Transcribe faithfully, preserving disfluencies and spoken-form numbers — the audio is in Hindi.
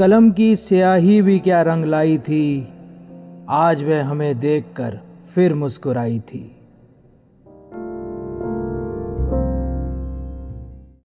कलम की स्याही भी क्या रंग लाई थी, आज वह हमें देखकर फिर मुस्कुराई थी।